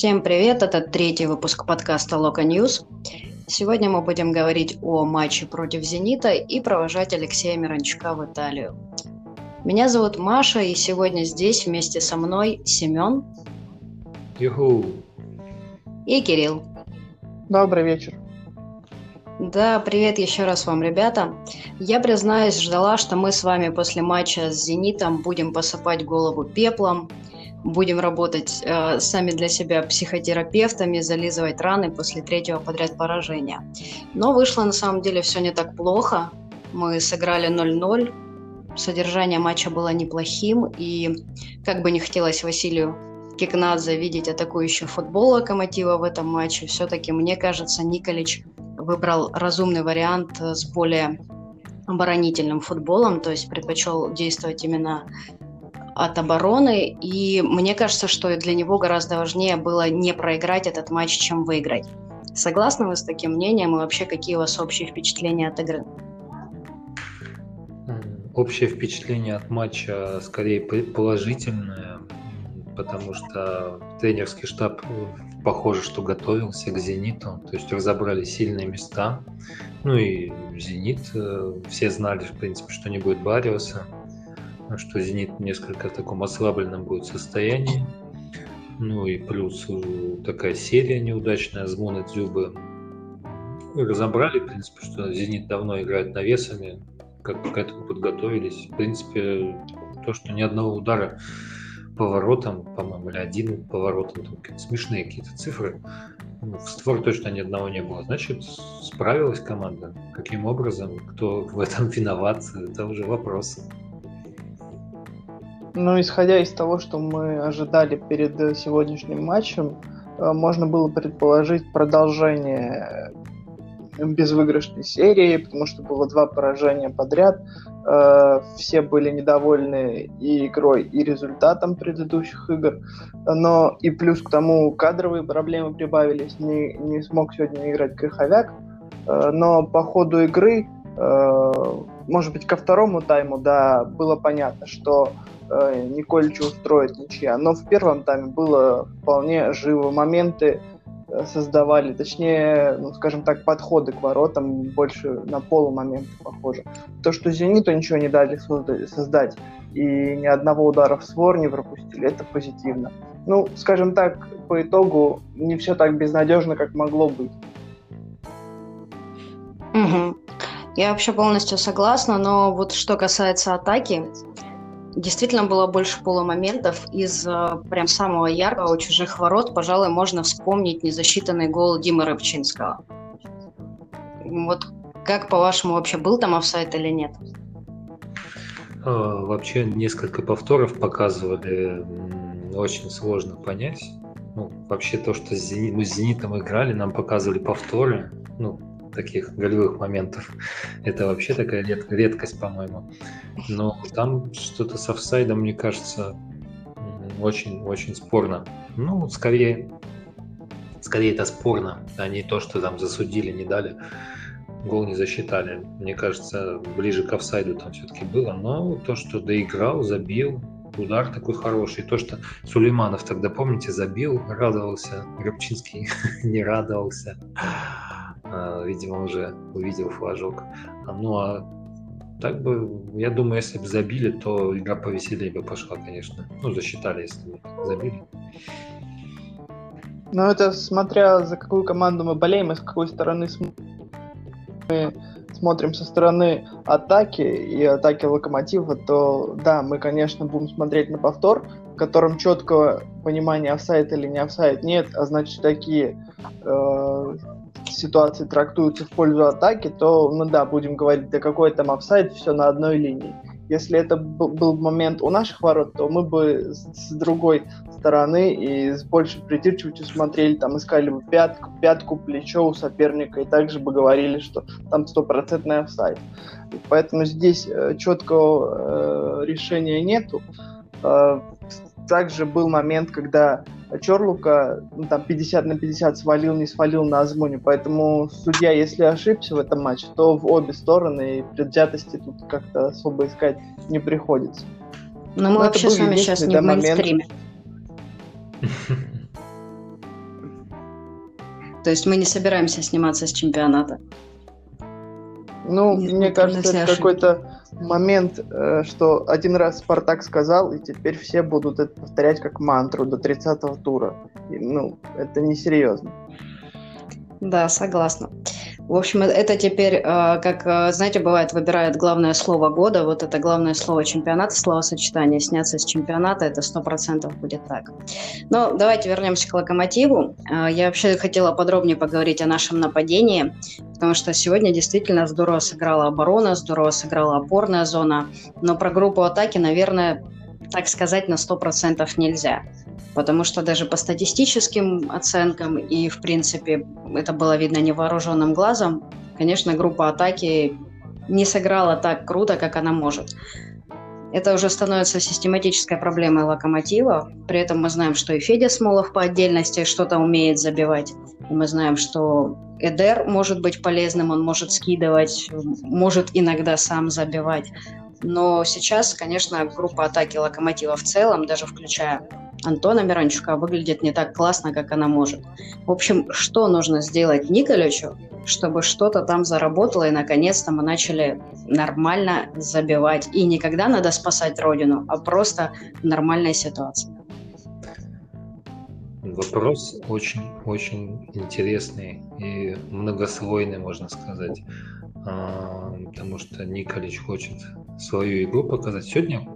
Всем привет, это третий выпуск подкаста «Лока Ньюз». Сегодня мы будем говорить о матче против «Зенита» и провожать Алексея Мирончука в Италию. Меня зовут Маша, и сегодня здесь вместе со мной Семен Ю-ху и Кирилл. Добрый вечер. Да, привет еще раз вам, ребята. Я, признаюсь, ждала, что мы с вами после матча с «Зенитом» будем посыпать голову пеплом, будем работать сами для себя психотерапевтами, зализывать раны после третьего подряд поражения. Но вышло на самом деле все не так плохо. Мы сыграли 0-0, содержание матча было неплохим, и как бы не хотелось Василию Кикнадзе видеть атакующий футбол Локомотива в этом матче, все-таки, мне кажется, Николич выбрал разумный вариант с более оборонительным футболом, то есть предпочел действовать именно от обороны, и мне кажется, что для него гораздо важнее было не проиграть этот матч, чем выиграть. Согласны вы с таким мнением, и вообще какие у вас общие впечатления от игры? Общее впечатление от матча скорее положительное, потому что тренерский штаб похоже, что готовился к «Зениту», то есть разобрали сильные места, ну и «Зенит», все знали, в принципе, что не будет Барриоса, что «Зенит» несколько в таком ослабленном будет состоянии, ну и плюс такая серия неудачная Азмуна и Дзюбы. Разобрали, в принципе, что «Зенит» давно играет навесами, как к этому подготовились. В принципе, то, что ни одного удара поворотом, по-моему, или один поворотом, там смешные какие-то цифры, в створ точно ни одного не было. Значит, справилась команда. Каким образом, кто в этом виноват, это уже вопрос. Ну, исходя из того, что мы ожидали перед сегодняшним матчем, можно было предположить продолжение безвыигрышной серии, потому что было два поражения подряд. Все были недовольны и игрой, и результатом предыдущих игр. Но и плюс к тому кадровые проблемы прибавились. Не смог сегодня играть Крыховяк. Но по ходу игры, может быть, ко второму тайму, да, было понятно, что Николичу устроит ничья. Но в первом тайме было вполне живо. Моменты создавали, точнее, ну, скажем так, подходы к воротам больше на полумоменты похоже. То, что «Зениту» ничего не дали создать и ни одного удара в створ не пропустили, это позитивно. Ну, скажем так, по итогу не все так безнадежно, как могло быть. Угу. Я вообще полностью согласна, но вот что касается атаки, действительно было больше полумоментов. Из прям самого яркого у чужих ворот, пожалуй, можно вспомнить незасчитанный гол Димы Рыбчинского. Вот как, по-вашему, вообще был там офсайд или нет? Вообще несколько повторов показывали. Очень сложно понять. Ну, вообще то, что с «Зенитом» играли, нам показывали повторы. Ну, таких голевых моментов. Это вообще такая редкость, по-моему. Но там что-то с офсайдом, мне кажется, очень-очень спорно. Ну, скорее это спорно, а не то, что там засудили, не дали. Гол не засчитали. Мне кажется, ближе к офсайду там все-таки было. Но то, что доиграл, забил, удар такой хороший. То, что Сулейманов тогда, помните, забил, радовался. Рыбчинский не радовался. Видимо, уже увидел флажок. Ну, а так бы, я думаю, если бы забили, то игра повеселее бы пошла, конечно. Ну, засчитали, если бы забили. Ну, это смотря за какую команду мы болеем и с какой стороны мы смотрим. Со стороны атаки и атаки Локомотива, то да, мы, конечно, будем смотреть на повтор, в котором четкого понимания офсайд или не офсайд нет, а значит, такие ситуации трактуются в пользу атаки, то, ну да, будем говорить, да какой там офсайд, все на одной линии. Если это был момент у наших ворот, то мы бы с другой стороны и с большей придирчивостью смотрели, там искали бы пятку, плечо у соперника, и также бы говорили, что там стопроцентный офсайд. Поэтому здесь четкого решения нету. Также был момент, когда Чорлука, ну, там 50/50 свалил, не свалил на Азмуне. Поэтому судья, если ошибся в этом матче, то в обе стороны, и предвзятости тут как-то особо искать не приходится. Но мы вообще с вами сейчас не в мейнстриме. То есть мы не собираемся сниматься с чемпионата. Ну, нет, мне кажется, это какой-то момент, что один раз Спартак сказал, и теперь все будут это повторять как мантру до 30-го тура. И, ну, это несерьезно. Да, согласна. В общем, это теперь, как, знаете, бывает, выбирают главное слово года, вот это главное слово чемпионата, словосочетание «сняться с чемпионата», это 100% будет так. Но давайте вернемся к «Локомотиву». Я вообще хотела подробнее поговорить о нашем нападении, потому что сегодня действительно здорово сыграла оборона, здорово сыграла опорная зона, но про группу атаки, наверное, так сказать на 100% нельзя. Потому что даже по статистическим оценкам и, в принципе, это было видно невооруженным глазом, конечно, группа атаки не сыграла так круто, как она может. Это уже становится систематической проблемой «Локомотива». При этом мы знаем, что и Федя Смолов по отдельности что-то умеет забивать. И мы знаем, что Эдер может быть полезным, он может скидывать, может иногда сам забивать. Но сейчас, конечно, группа атаки «Локомотива» в целом, даже включая Антона Миранчука, выглядит не так классно, как она может. В общем, что нужно сделать Николичу, чтобы что-то там заработало, и наконец-то мы начали нормально забивать. И никогда надо спасать родину, а просто в нормальной ситуации. Вопрос очень-очень интересный и многослойный, можно сказать. Потому что Николич хочет свою игру показать. Сегодня,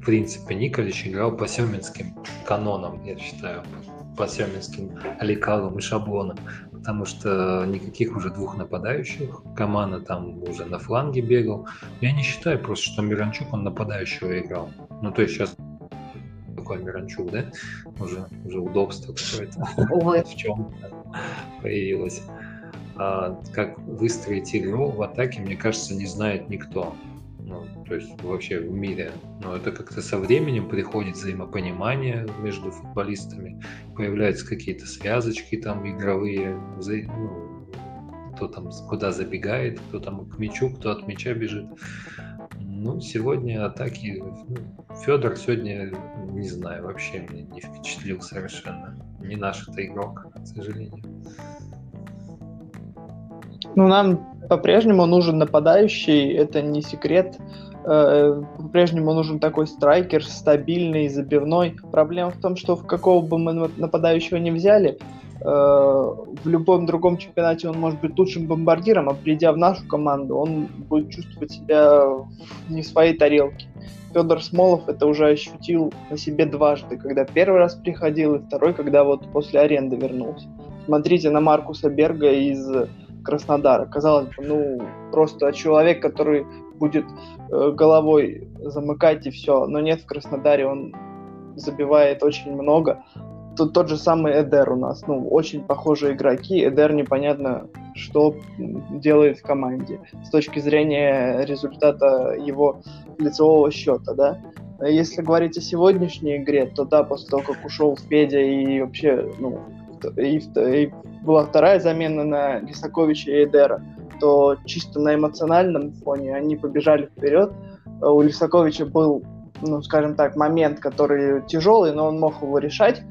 в принципе, Николич играл по семинским канонам, я считаю, по семинским лекалам и шаблонам, потому что никаких уже двух нападающих, Камано там уже на фланге бегал. Я не считаю просто, что Миранчук, он нападающего играл. Ну, то есть сейчас такой Миранчук, да? Уже удобство какое-то в чем появилось. Как выстроить игру в атаке, мне кажется, не знает никто. Ну, то есть вообще в мире. Но это как-то со временем приходит взаимопонимание между футболистами, появляются какие-то связочки там игровые, кто там куда забегает, кто там к мячу, кто от мяча бежит. Ну, сегодня атаки... Федор сегодня, не знаю, вообще меня не впечатлил совершенно. Не наш это игрок, к сожалению. Ну, нам по-прежнему нужен нападающий, это не секрет. По-прежнему нужен такой страйкер, стабильный, забивной. Проблема в том, что в какого бы мы нападающего не взяли, в любом другом чемпионате он может быть лучшим бомбардиром, а придя в нашу команду, он будет чувствовать себя не в своей тарелке. Федор Смолов это уже ощутил на себе дважды, когда первый раз приходил, и второй, когда вот после аренды вернулся. Смотрите на Маркуса Берга из Краснодара. Казалось бы, ну, просто человек, который будет головой замыкать и все. Но нет, в Краснодаре он забивает очень много. Тут тот же самый Эдер у нас. Ну, очень похожие игроки. Эдер непонятно, что делает в команде с точки зрения результата его лицевого счета, да. Если говорить о сегодняшней игре, то да, после того, как ушел Федя и вообще, ну, и была вторая замена на Лисаковича и Эдера, то чисто на эмоциональном фоне они побежали вперед. У Лисаковича был, ну, скажем так, момент, который тяжелый, но он мог его решать,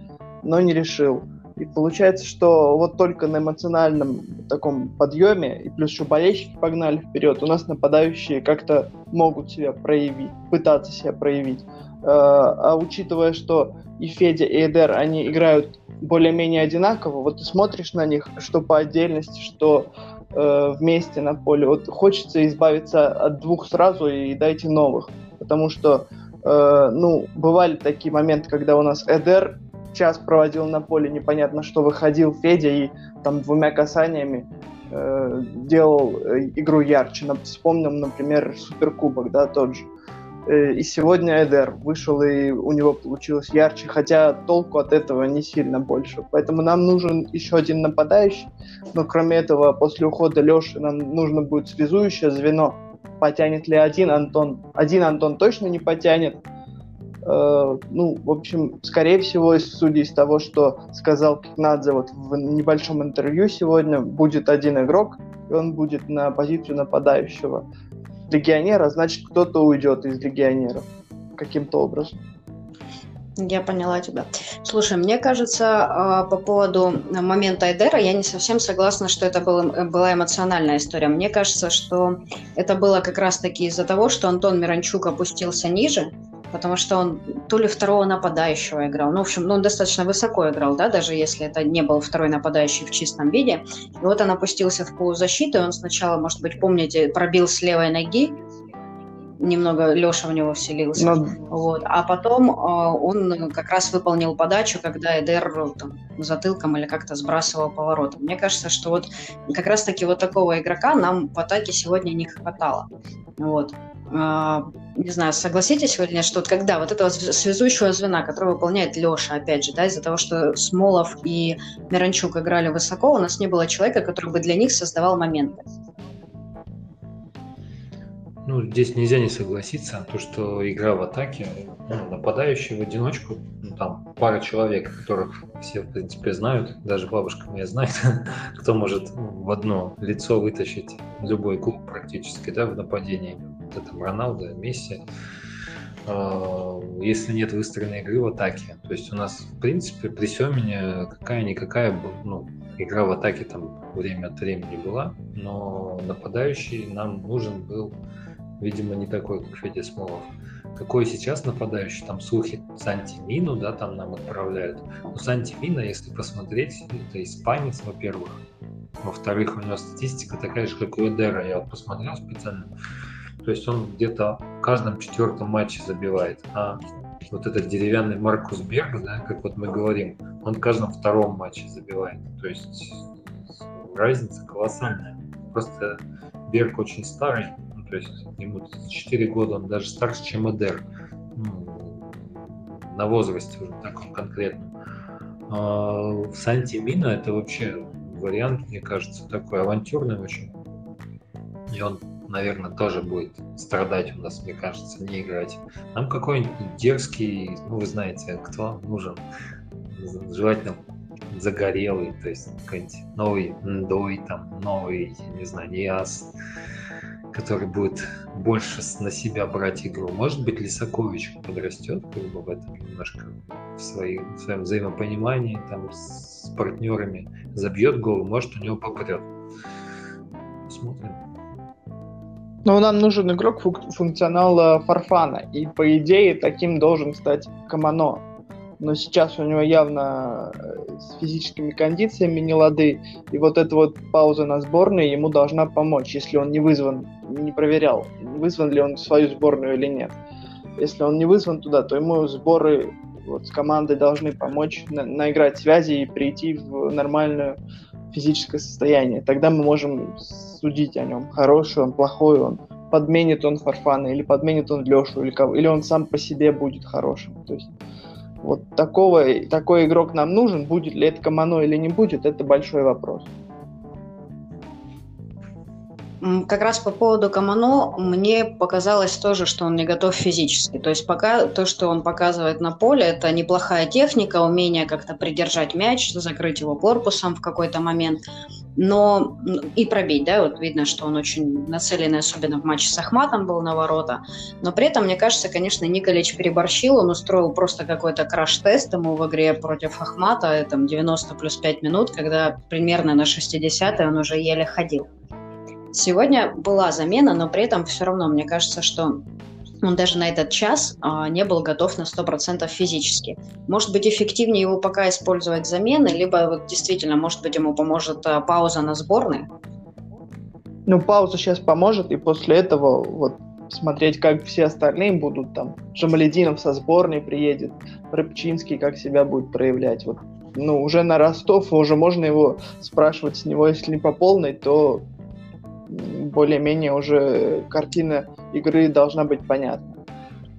но не решил. И получается, что вот только на эмоциональном таком подъеме, и плюс еще болельщики погнали вперед, у нас нападающие как-то могут себя проявить, пытаться себя проявить. А учитывая, что и Федя, и Эдер, они играют более-менее одинаково, вот ты смотришь на них, что по отдельности, что вместе на поле, вот хочется избавиться от двух сразу и дайте новых, потому что, ну, бывали такие моменты, когда у нас Эдер час проводил на поле, непонятно что, выходил Федя и там двумя касаниями делал игру ярче. Вспомним, например, Суперкубок, да, тот же. И сегодня Эдер вышел, и у него получилось ярче, хотя толку от этого не сильно больше. Поэтому нам нужен еще один нападающий, но кроме этого, после ухода Леши нам нужно будет связующее звено. Потянет ли один Антон? Один Антон точно не потянет. Ну, в общем, скорее всего, судя из того, что сказал Кикнадзе вот в небольшом интервью сегодня, будет один игрок, и он будет на позицию нападающего. Легионера, значит, кто-то уйдет из легионеров каким-то образом. Я поняла тебя. Слушай, мне кажется, по поводу момента Эдера я не совсем согласна, что это была эмоциональная история. Мне кажется, что это было как раз-таки из-за того, что Антон Миранчук опустился ниже, потому что он то ли второго нападающего играл. Ну, в общем, он достаточно высоко играл, да, даже если это не был второй нападающий в чистом виде. И вот он опустился в полузащиту, и он сначала, может быть, помните, пробил с левой ноги, немного Леша в него вселился. Но... Вот. А потом он как раз выполнил подачу, когда Эдер там, затылком или как-то сбрасывал поворотом. Мне кажется, что вот как раз-таки вот такого игрока нам в атаке сегодня не хватало. Вот. Не знаю, согласитесь вы или нет, что вот когда вот этого связующего звена, которое выполняет Леша, опять же, да, из-за того, что Смолов и Миранчук играли высоко, у нас не было человека, который бы для них создавал моменты. Ну, здесь нельзя не согласиться, то, что игра в атаке, нападающий в одиночку, ну, там пара человек, которых все, в принципе, знают, даже бабушка моя знает, кто может в одно лицо вытащить любой клуб практически, да, в нападении. Вот это Роналдо, Месси. Если нет выстроенной игры в атаке, то есть у нас, в принципе, при Семене какая-никакая, ну, игра в атаке там время от времени была, но нападающий нам нужен был, видимо, не такой, как Федя Смолов. Какой сейчас нападающий? Там слухи Санти Мину, да, там нам отправляют. Но Санти Мина, если посмотреть, это испанец, во-первых. Во-вторых, у него статистика такая же, как у Эдера. Я вот посмотрел специально. То есть он где-то в каждом четвертом матче забивает. А вот этот деревянный Маркус Берг, да, как вот мы говорим, он в каждом втором матче забивает. То есть разница колоссальная. Просто Берг очень старый. То есть ему 4 года, он даже старше, чем Эдер. На возрасте уже таком конкретном. А Санти Мина это вообще вариант, мне кажется, такой авантюрный очень. И он, наверное, тоже будет страдать у нас, мне кажется, не играть. Нам какой-нибудь дерзкий, ну вы знаете, кто нужен. Желательно загорелый, то есть какой-нибудь новый Ндой, там, новый, не знаю, Ниас, который будет больше на себя брать игру. Может быть, Лисакович подрастет, как бы в этом немножко в своем взаимопонимании, там, с партнерами, забьет гол, может, у него попрет. Смотрим. Но нам нужен игрок функционала Фарфана, и, по идее, таким должен стать Камано. Но сейчас у него явно с физическими кондициями не лады, и вот эта вот пауза на сборной ему должна помочь, если он не вызван, не проверял, вызван ли он в свою сборную или нет. Если он не вызван туда, то ему сборы вот, с командой должны помочь наиграть связи и прийти в нормальное физическое состояние. Тогда мы можем судить о нем, хороший он, плохой он. Подменит он Фарфана, или подменит он Лешу, или кого, или он сам по себе будет хорошим. То есть вот такой игрок нам нужен. Будет ли это Камано или не будет, это большой вопрос. Как раз по поводу Камано мне показалось тоже, что он не готов физически. То есть пока то, что он показывает на поле, это неплохая техника, умение как-то придержать мяч, закрыть его корпусом в какой-то момент. Но и пробить, да, вот видно, что он очень нацеленный, особенно в матче с Ахматом был на ворота. Но при этом, мне кажется, конечно, Николич переборщил, он устроил просто какой-то краш-тест ему в игре против Ахмата, там 90 плюс 5 минут, когда примерно на 60-й он уже еле ходил. Сегодня была замена, но при этом все равно, мне кажется, что он даже на этот час не был готов на 100% физически. Может быть, эффективнее его пока использовать замены, либо вот действительно, может быть, ему поможет пауза на сборной? Ну, пауза сейчас поможет, и после этого вот смотреть, как все остальные будут там. Жамалединов со сборной приедет, Рыбчинский как себя будет проявлять. Вот, ну, уже на Ростов, уже можно его спрашивать с него, если не по полной, то... более-менее уже картина игры должна быть понятна.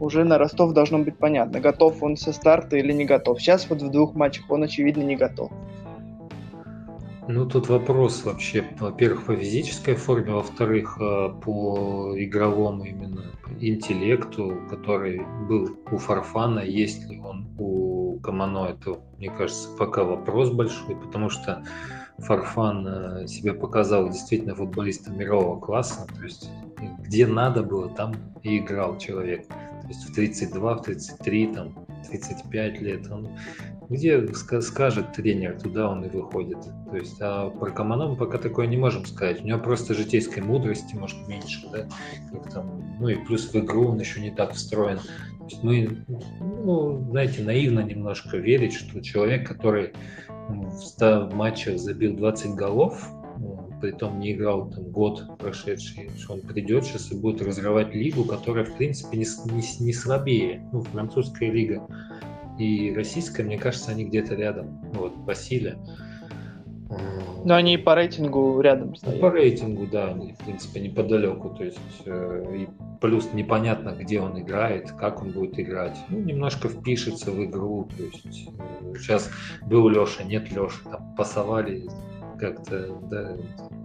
Уже на Ростов должно быть понятно, готов он со старта или не готов. Сейчас вот в двух матчах он, очевидно, не готов. Ну, тут вопрос вообще, во-первых, по физической форме, во-вторых, по игровому именно интеллекту, который был у Фарфана, есть ли он у Камано, это, мне кажется, пока вопрос большой, потому что Фарфан себя показал действительно футболистом мирового класса, то есть где надо было, там и играл человек. То есть в 32, в 33 там 35 лет, он где скажет тренер, туда он и выходит. То есть, а про Камано мы пока такое не можем сказать. У него просто житейской мудрости, может, меньше, да, как там, ну и плюс в игру он еще не так встроен. То есть мы, ну, знаете, наивно немножко верить, что человек, который в 100 матчах забил 20 голов, притом не играл там год прошедший, что он придет сейчас и будет разрывать лигу, которая, в принципе, не слабее. Ну, французская лига и российская, мне кажется, они где-то рядом, вот, по силе. Но они и по рейтингу рядом стоят. По рейтингу, да, они, в принципе, неподалеку. То есть, и плюс непонятно, где он играет, как он будет играть. Ну, немножко впишется в игру. То есть, сейчас был Леша, нет Леши, там пасовали как-то, да,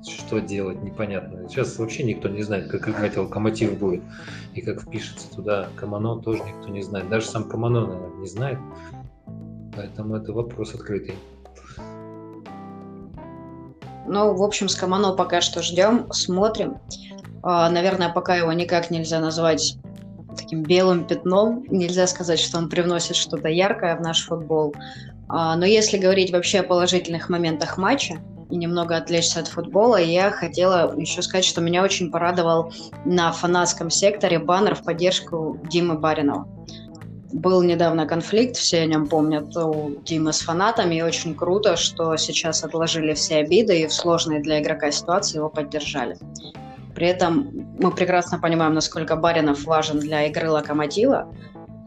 что делать, непонятно. Сейчас вообще никто не знает, как играть Локомотив будет и как впишется туда Камано, тоже никто не знает. Даже сам Камано, наверное, не знает. Поэтому это вопрос открытый. Ну, в общем, с Камано пока что ждем, смотрим. Наверное, пока его никак нельзя назвать таким белым пятном. Нельзя сказать, что он привносит что-то яркое в наш футбол. Но если говорить вообще о положительных моментах матча и немного отвлечься от футбола, я хотела еще сказать, что меня очень порадовал на фанатском секторе баннер в поддержку Димы Баринова. Был недавно конфликт, все о нем помнят, у Димы с фанатами, и очень круто, что сейчас отложили все обиды и в сложной для игрока ситуации его поддержали. При этом мы прекрасно понимаем, насколько Баринов важен для игры «Локомотива».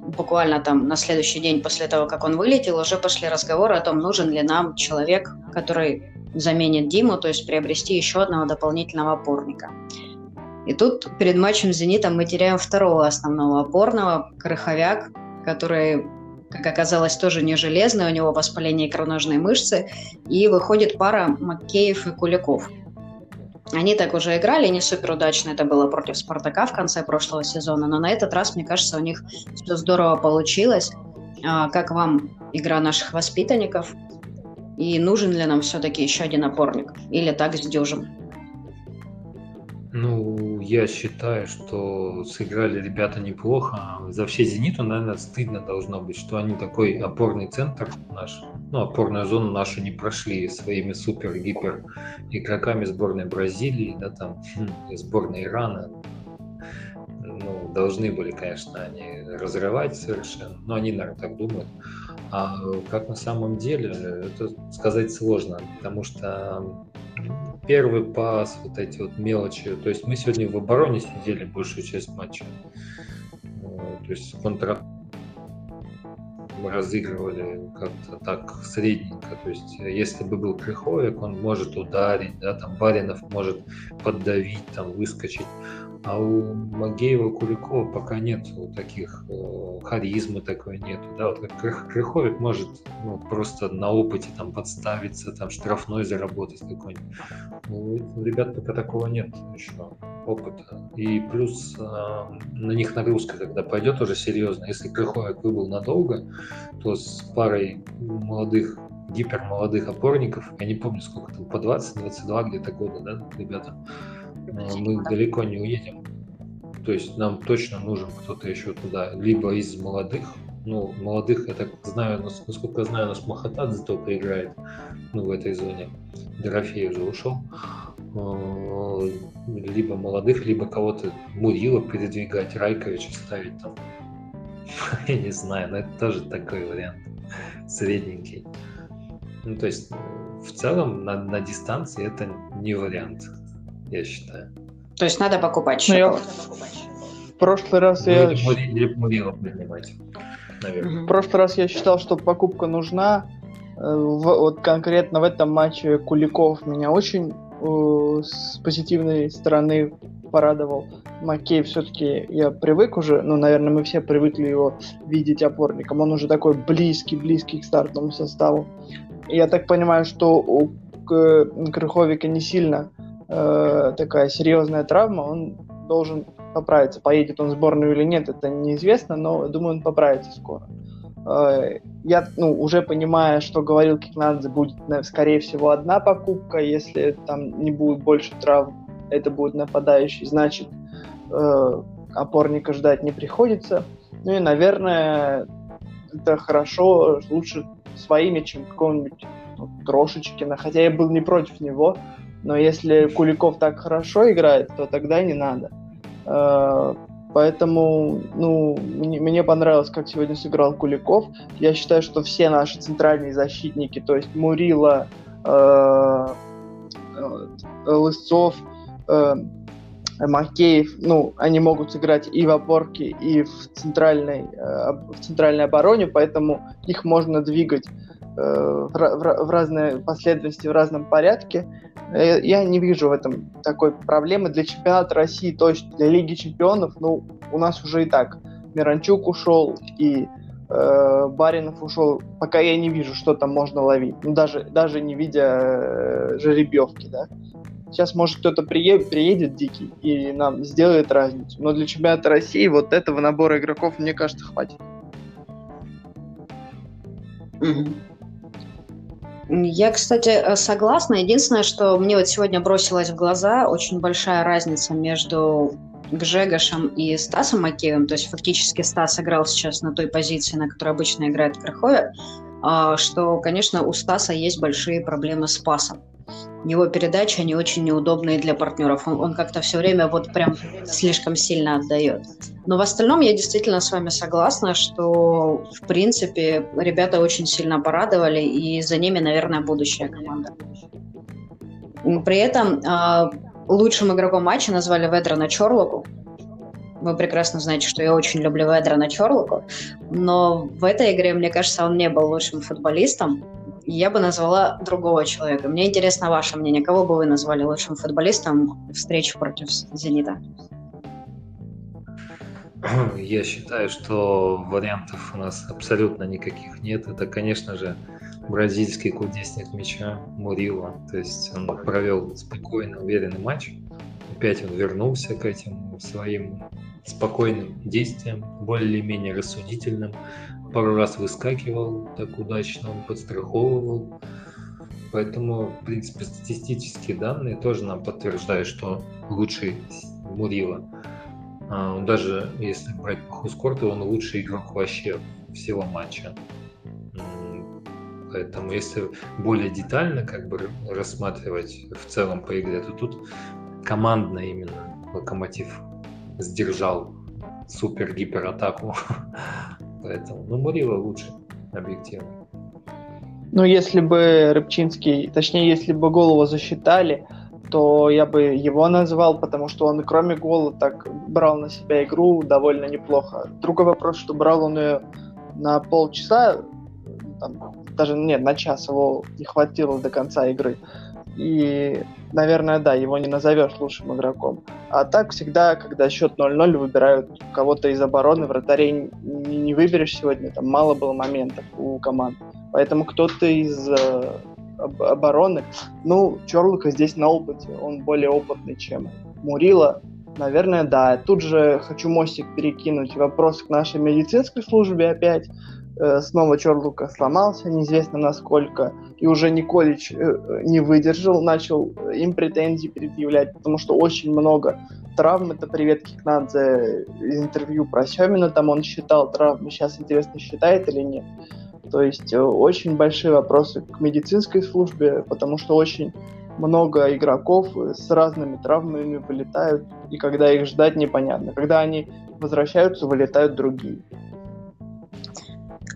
Буквально там на следующий день после того, как он вылетел, уже пошли разговоры о том, нужен ли нам человек, который заменит Диму, то есть приобрести еще одного дополнительного опорника. И тут перед матчем с «Зенитом» мы теряем второго основного опорного, Крыховяк, который, как оказалось, тоже не железный, у него воспаление икроножной мышцы, и выходит пара Макеев и Куликов. Они так уже играли, не суперудачно, это было против «Спартака» в конце прошлого сезона, но на этот раз, мне кажется, у них все здорово получилось. Как вам игра наших воспитанников? И нужен ли нам все-таки еще один опорник? Или так сдюжим? Ну, я считаю, что сыграли ребята неплохо. За все «Зениту», наверное, стыдно должно быть, что они такой опорный центр наш, ну, опорную зону нашу не прошли своими супер-гипер игроками сборной Бразилии, да, там, сборной Ирана. Ну, должны были, конечно, они разрывать совершенно, но они, наверное, так думают. А как на самом деле, это сказать сложно, потому что первый пас, вот эти вот мелочи, то есть мы сегодня в обороне сидели большую часть матча, то есть контратаку мы разыгрывали как-то так средненько, то есть если бы был Крыховик, он может ударить, да, там Баринов может поддавить, там выскочить, а у Магеева, Куликова пока нет таких, харизмы такой нет. Да, вот как Крыховик может, ну, просто на опыте там подставиться, там штрафной заработать какой-нибудь. У ребят пока такого нет еще опыта. И плюс на них нагрузка тогда пойдет уже серьезно. Если Крыховик выбыл надолго, то с парой молодых, гипермолодых опорников, я не помню сколько там, по 20-22 где-то года, да, ребята, мы далеко не уедем. То есть нам точно нужен кто-то еще туда. Либо из молодых. Ну, молодых, я так знаю, насколько я знаю, у нас Махатадзе только играет, ну, в этой зоне. Дорофей уже ушел. Либо молодых, либо кого-то Мурило передвигать, Райковича ставить там. Я не знаю, но это тоже такой вариант. Средненький. Ну, то есть, в целом, на дистанции это не вариант, я считаю. То есть надо покупать счетов. В прошлый раз я... В прошлый раз я считал, что покупка нужна. Вот конкретно в этом матче Куликов меня очень с позитивной стороны порадовал. Макей все-таки я привык уже, ну, наверное, мы все привыкли его видеть опорником. Он уже такой близкий к стартовому составу. Я так понимаю, что у Крыховика не сильно такая серьезная травма, он должен поправиться. Поедет он в сборную или нет, это неизвестно, но думаю, он поправится скоро. Я, ну, уже понимаю, что говорил Кикнадзе, будет, скорее всего, одна покупка, если там не будет больше травм, это будет нападающий, значит, опорника ждать не приходится. Ну и, наверное, это хорошо, лучше своими, чем какого-нибудь Трошечкина. Хотя я был не против него, но если Куликов так хорошо играет, то тогда не надо. Поэтому, мне понравилось, как сегодня сыграл Куликов. Я считаю, что все наши центральные защитники, то есть Мурило, Лысцов, Макеев, они могут сыграть и в опорке, и в центральной обороне, поэтому их можно двигать в разной последовательности, в разном порядке. Я не вижу в этом такой проблемы. Для чемпионата России точно, для Лиги чемпионов, у нас уже и так Миранчук ушел, и Баринов ушел. Пока я не вижу, что там можно ловить. Даже не видя жеребьевки, да. Сейчас, может, кто-то приедет дикий и нам сделает разницу. Но для чемпионата России вот этого набора игроков, мне кажется, хватит. Я, кстати, согласна. Единственное, что мне вот сегодня бросилось в глаза, очень большая разница между Гжегошем и Стасом Макеевым. То есть фактически Стас играл сейчас на той позиции, на которой обычно играет Крыховяк, что, конечно, у Стаса есть большие проблемы с пасом. Его передачи, они очень неудобные для партнеров. Он как-то все время вот прям слишком сильно отдает. Но в остальном я действительно с вами согласна, что, в принципе, ребята очень сильно порадовали, и за ними, наверное, будущая команда. При этом лучшим игроком матча назвали Ведрана Чорлуку. Вы прекрасно знаете, что я очень люблю Ведрана Чорлуку, но в этой игре, мне кажется, он не был лучшим футболистом. Я бы назвала другого человека. Мне интересно ваше мнение. Кого бы вы назвали лучшим футболистом встречи против «Зенита»? Я считаю, что вариантов у нас абсолютно никаких нет. Это, конечно же, бразильский кудесник мяча Мурило. То есть он провел спокойный, уверенный матч. Опять он вернулся к этим своим спокойным действиям, более-менее рассудительным. Пару раз выскакивал, так удачно он подстраховывал. Поэтому, в принципе, статистические данные тоже нам подтверждают, что лучший Мурило. Даже если брать по хускорту, он лучший игрок вообще всего матча. Поэтому, если более детально рассматривать в целом по игре, то тут командно именно Локомотив сдержал супер-гиператаку. Поэтому, Мурило лучше, объективно. Если бы Рыбчинский, точнее, если бы голову засчитали, то я бы его назвал, потому что он, кроме гола, так брал на себя игру довольно неплохо. Другой вопрос, что брал он ее на полчаса, на час его не хватило до конца игры. И, наверное, да, его не назовешь лучшим игроком. А так всегда, когда счет 0-0, выбирают кого-то из обороны, вратарей не выберешь сегодня, там мало было моментов у команд. Поэтому кто-то из обороны... Чорлука здесь на опыте, он более опытный, чем Мурило. Наверное, да. Тут же хочу мостик перекинуть. Вопрос к нашей медицинской службе опять. Снова Чорлука сломался, неизвестно насколько, и уже Николич не выдержал, начал им претензии предъявлять, потому что очень много травм. Это привет Кикнадзе из интервью про Семина, там он считал травмы, сейчас интересно, считает или нет. То есть очень большие вопросы к медицинской службе, потому что очень много игроков с разными травмами вылетают, и когда их ждать, непонятно. Когда они возвращаются, вылетают другие.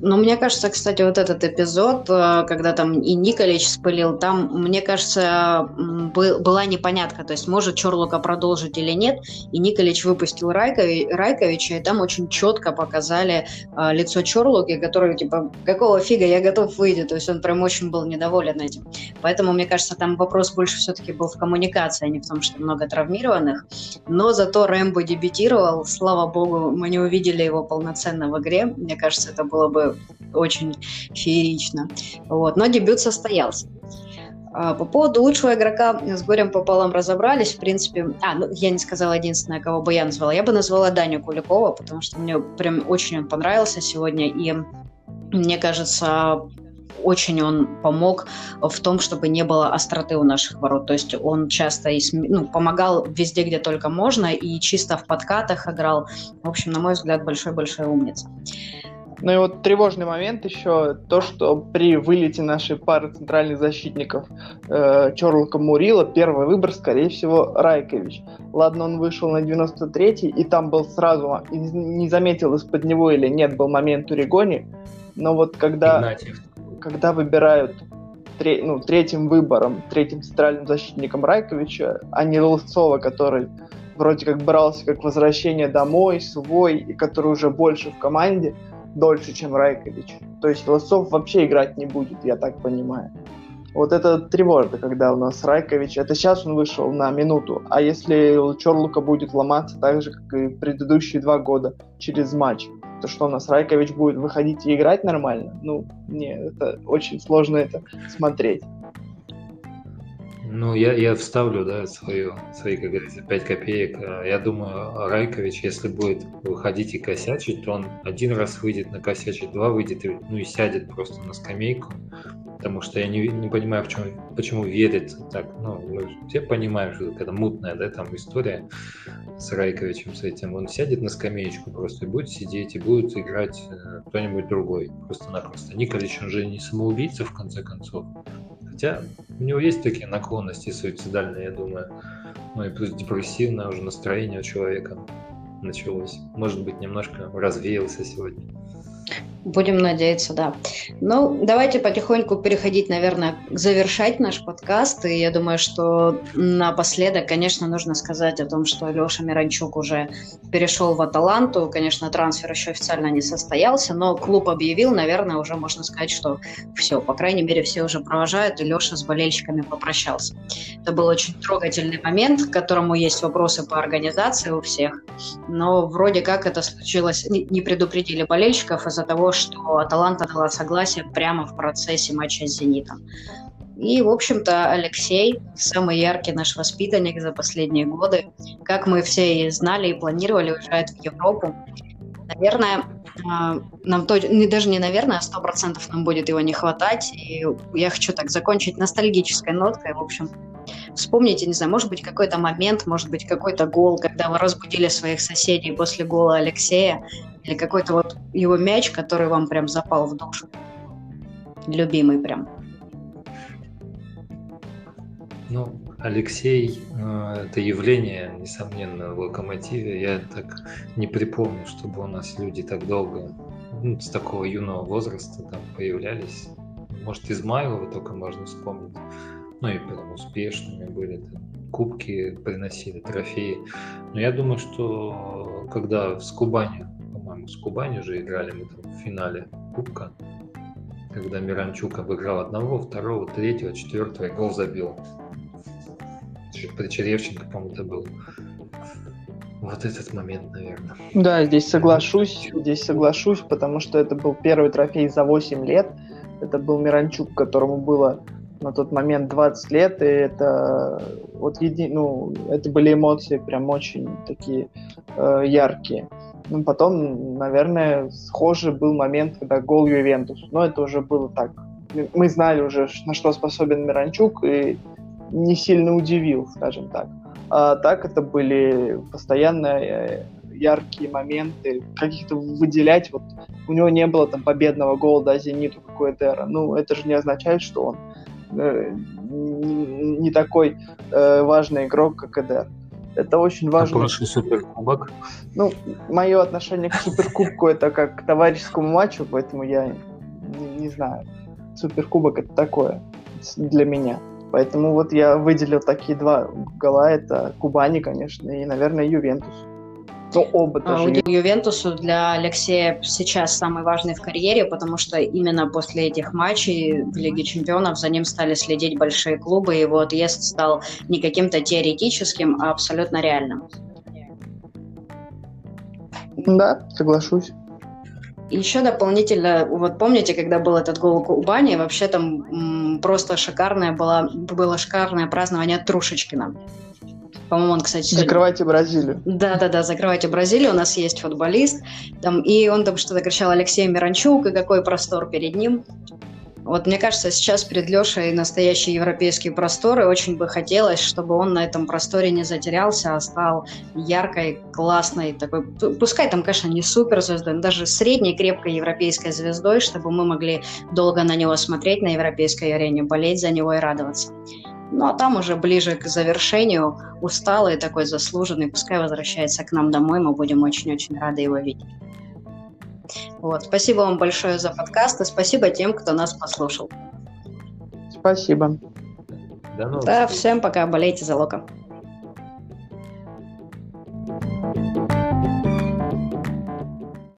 Мне кажется, кстати, вот этот эпизод, когда там и Николич спылил, там, мне кажется, была непонятка, то есть может Чорлука продолжить или нет, и Николич выпустил Райковича, и там очень четко показали лицо Чорлуки, который какого фига, я готов выйти, то есть он прям очень был недоволен этим. Поэтому, мне кажется, там вопрос больше все-таки был в коммуникации, а не в том, что много травмированных, но зато Рэмбо дебютировал, слава богу, мы не увидели его полноценно в игре, мне кажется, это было бы очень феерично. Но дебют состоялся. По поводу лучшего игрока с горем пополам разобрались. В принципе, я не сказала единственное, кого бы я назвала. Я бы назвала Даню Куликова, потому что мне прям очень он понравился сегодня. И мне кажется, очень он помог в том, чтобы не было остроты у наших ворот. То есть он часто помогал везде, где только можно, и чисто в подкатах играл. В общем, на мой взгляд, большой-большой умница. Ну и вот тревожный момент еще, то, что при вылете нашей пары центральных защитников Чорлука Мурило, первый выбор, скорее всего, Райкович. Ладно, он вышел на 93-й, и там был сразу, не заметил, из-под него или нет, был момент Уригони, но вот когда выбирают третьим центральным защитником Райковича, а не Лысцова, который вроде как брался как возвращение домой, свой, и который уже больше в команде, дольше, чем Райкович. То есть Лысцов вообще играть не будет, я так понимаю. Вот это тревожно, когда у нас Райкович... Это сейчас он вышел на минуту, а если Чорлука будет ломаться так же, как и предыдущие 2 года через матч, то что у нас Райкович будет выходить и играть нормально? Ну, нет, это очень сложно это смотреть. Ну, я вставлю, да, свои, как говорится, 5 копеек. Я думаю, Райкович, если будет выходить и косячить, то он один раз выйдет накосячить, 2 выйдет, ну и сядет просто на скамейку. Потому что я не понимаю, почему верит так. Ну, мы все понимаем, что это мутная, да, там история с Райковичем, с этим. Он сядет на скамеечку просто и будет сидеть, и будет играть кто-нибудь другой. Просто-напросто. Николич, он же не самоубийца, в конце концов. Хотя у него есть такие наклонности суицидальные, я думаю. Ну и плюс депрессивное уже настроение у человека началось. Может быть, немножко развеялся сегодня. Будем надеяться, да. Ну, давайте потихоньку переходить, наверное, завершать наш подкаст. И я думаю, что напоследок, конечно, нужно сказать о том, что Леша Миранчук уже перешел в Аталанту. Конечно, трансфер еще официально не состоялся, но клуб объявил, наверное, уже можно сказать, что все. По крайней мере, все уже провожают, и Леша с болельщиками попрощался. Это был очень трогательный момент, к которому есть вопросы по организации у всех. Но вроде как это случилось, не предупредили болельщиков из-за того, что Аталанта дала согласие прямо в процессе матча с «Зенитом». И, в общем-то, Алексей, самый яркий наш воспитанник за последние годы, как мы все и знали, и планировали, уезжает в Европу. Наверное, нам даже не наверное, а 100% нам будет его не хватать. И я хочу так закончить ностальгической ноткой, в общем. Вспомните, не знаю, может быть, какой-то момент, может быть, какой-то гол, когда вы разбудили своих соседей после гола Алексея, или какой-то вот его мяч, который вам прям запал в душу. Любимый прям. Ну, Алексей, это явление, несомненно, в «Локомотиве». Я так не припомню, чтобы у нас люди так долго, ну, с такого юного возраста там появлялись. Может, Измайлова только можно вспомнить. Ну и прям успешными были, там, кубки приносили, трофеи. Но я думаю, что когда с Кубанью же играли мы там в финале кубка, когда Миранчук обыграл 1, 2, 3, 4 и гол забил. При Черевченко, по-моему, это был. Вот этот момент, наверное. Да, здесь соглашусь, потому что это был первый трофей за 8 лет. Это был Миранчук, которому было на тот момент 20 лет, и это вот это были эмоции прям очень такие яркие. Ну, потом, наверное, схожий был момент, когда гол Ювентус. Но это уже было так. Мы знали уже, на что способен Миранчук, и не сильно удивил, скажем так. А так это были постоянно яркие моменты, каких-то выделять. Вот у него не было там победного гола, да, «Зениту», как у Эдера. Ну, это же не означает, что он не такой важный игрок, как Эдер. Это очень важно. А прошлый суперкубок? Ну, мое отношение к суперкубку это как к товарищескому матчу, поэтому я не знаю. Суперкубок это такое для меня. Поэтому вот я выделил такие 2 гола. Это Кубани, конечно, и, наверное, Ювентус. Ну, оба даже. Ювентусу для Алексея сейчас самый важный в карьере, потому что именно после этих матчей в Лиге Чемпионов за ним стали следить большие клубы, и его отъезд стал не каким-то теоретическим, а абсолютно реальным. Да, соглашусь. Еще дополнительно, вот помните, когда был этот гол Кубани, вообще там просто было шикарное празднование Трушечкина. По-моему, он, кстати... «Закрывайте Бразилию». Да-да-да, «Закрывайте Бразилию», у нас есть футболист. Там, и он там что-то кричал: «Алексей Миранчук», и какой простор перед ним. Вот мне кажется, сейчас перед Лешей настоящие европейские просторы. Очень бы хотелось, чтобы он на этом просторе не затерялся, а стал яркой, классной такой, пускай там, конечно, не суперзвездой, но даже средней крепкой европейской звездой, чтобы мы могли долго на него смотреть, на европейской арене, болеть за него и радоваться. Ну, а там уже ближе к завершению, усталый такой, заслуженный, пускай возвращается к нам домой, мы будем очень-очень рады его видеть. Вот. Спасибо вам большое за подкаст и спасибо тем, кто нас послушал. Спасибо. Да, всем пока, болейте за Лока.